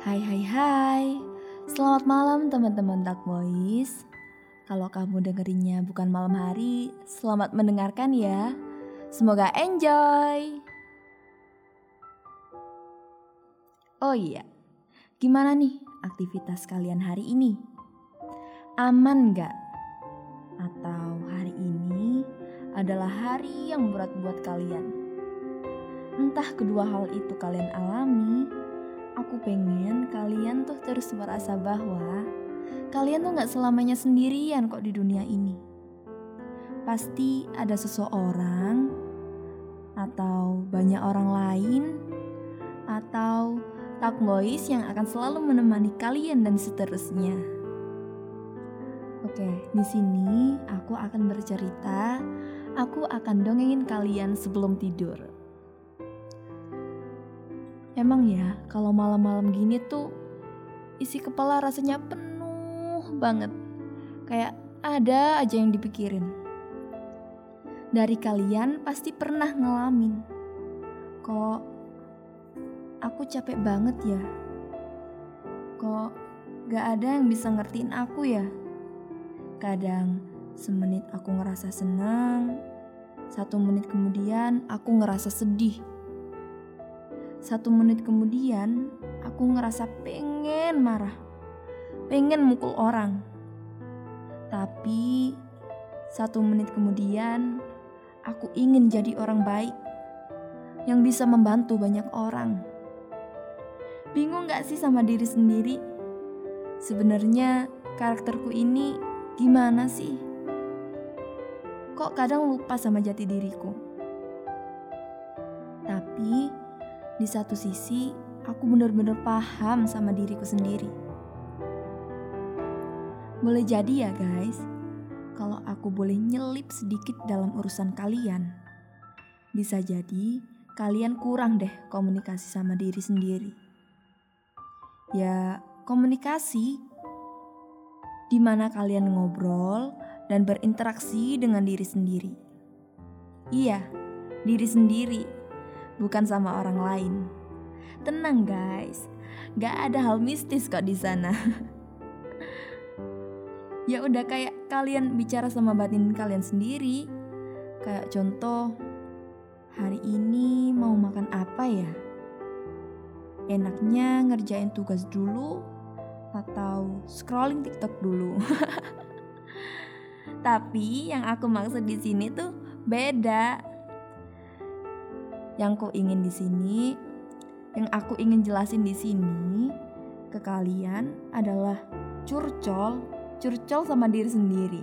Hai, selamat malam teman-teman Tak Boys. Kalau kamu dengerinnya bukan malam hari, selamat mendengarkan ya. Semoga enjoy. Oh iya, gimana nih aktivitas kalian hari ini? Aman gak? Atau hari ini adalah hari yang berat buat kalian? Entah kedua hal itu kalian alami, aku pengen kalian tuh terus merasa bahwa kalian tuh gak selamanya sendirian kok di dunia ini. Pasti ada seseorang, atau banyak orang lain, atau Tak Boys yang akan selalu menemani kalian dan seterusnya. Oke, di sini aku akan bercerita, aku akan dongengin kalian sebelum tidur. Emang ya, kalau malam-malam gini tuh isi kepala rasanya penuh banget. Kayak ada aja yang dipikirin. Dari kalian pasti pernah ngalamin. Kok aku capek banget ya? Kok gak ada yang bisa ngertiin aku ya? Kadang semenit aku ngerasa senang, 1 menit kemudian aku ngerasa sedih. 1 menit kemudian, aku ngerasa pengen marah, pengen mukul orang. Tapi, 1 menit kemudian, aku ingin jadi orang baik yang bisa membantu banyak orang. Bingung gak sih sama diri sendiri? Sebenarnya karakterku ini gimana sih? Kok kadang lupa sama jati diriku? Tapi, di satu sisi, aku benar-benar paham sama diriku sendiri. Boleh jadi ya guys, kalau aku boleh nyelip sedikit dalam urusan kalian. Bisa jadi, kalian kurang deh komunikasi sama diri sendiri. Ya, komunikasi di mana kalian ngobrol dan berinteraksi dengan diri sendiri. Iya, diri sendiri. Bukan sama orang lain. Tenang guys, gak ada hal mistis kok di sana. Ya udah kayak kalian bicara sama batin kalian sendiri. Kayak contoh, hari ini mau makan apa ya? Enaknya ngerjain tugas dulu atau scrolling TikTok dulu. Tapi yang aku maksud di sini tuh beda. Yang aku ingin jelasin di sini ke kalian adalah curcol sama diri sendiri.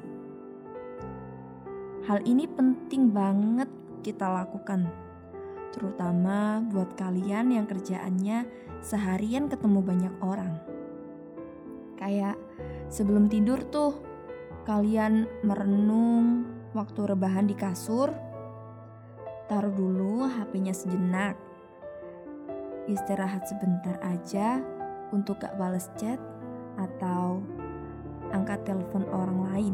Hal ini penting banget kita lakukan, terutama buat kalian yang kerjaannya seharian ketemu banyak orang. Kayak sebelum tidur tuh kalian merenung waktu rebahan di kasur. Taruh dulu HP-nya sejenak. Istirahat sebentar aja untuk gak bales chat atau angkat telepon orang lain.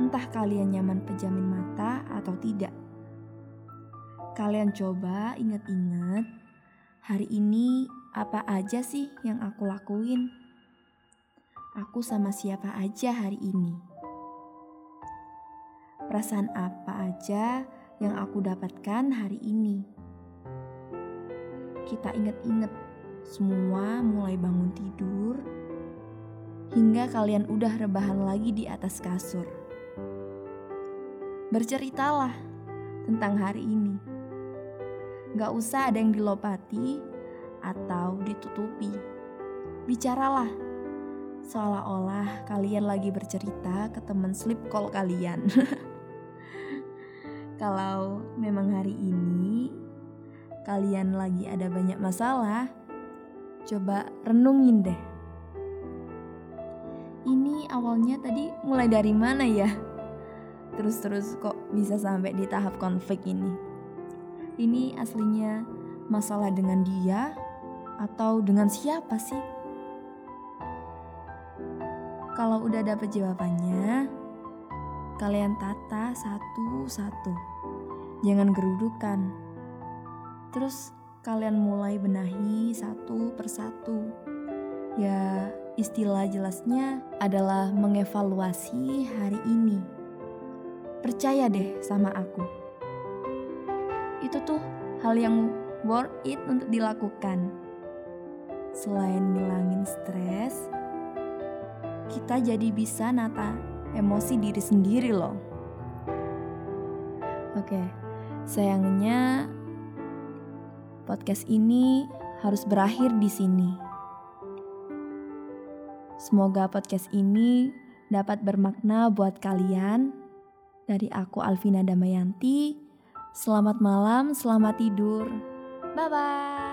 Entah kalian nyaman pejamin mata atau tidak. Kalian coba ingat-ingat hari ini apa aja sih yang aku lakuin? Aku sama siapa aja hari ini? Perasaan apa aja yang aku dapatkan hari ini. Kita ingat-ingat semua mulai bangun tidur hingga kalian udah rebahan lagi di atas kasur. Berceritalah tentang hari ini. Gak usah ada yang dilopati atau ditutupi. Bicaralah seolah-olah kalian lagi bercerita ke teman sleep call kalian. Kalau memang hari ini kalian lagi ada banyak masalah, coba renungin deh. Ini awalnya tadi mulai dari mana ya? Terus kok bisa sampai di tahap konflik ini? Ini aslinya masalah dengan dia atau dengan siapa sih? Kalau udah dapet jawabannya, kalian tata satu-satu. Jangan gerudukan. Terus kalian mulai benahi ini satu persatu. Ya, istilah jelasnya adalah mengevaluasi hari ini. Percaya deh sama aku. Itu tuh hal yang worth it untuk dilakukan. Selain ngilangin stres, kita jadi bisa nata emosi diri sendiri loh. Oke, sayangnya podcast ini harus berakhir di sini. Semoga podcast ini dapat bermakna buat kalian. Dari aku, Alvina Damayanti. Selamat malam, selamat tidur. Bye-bye.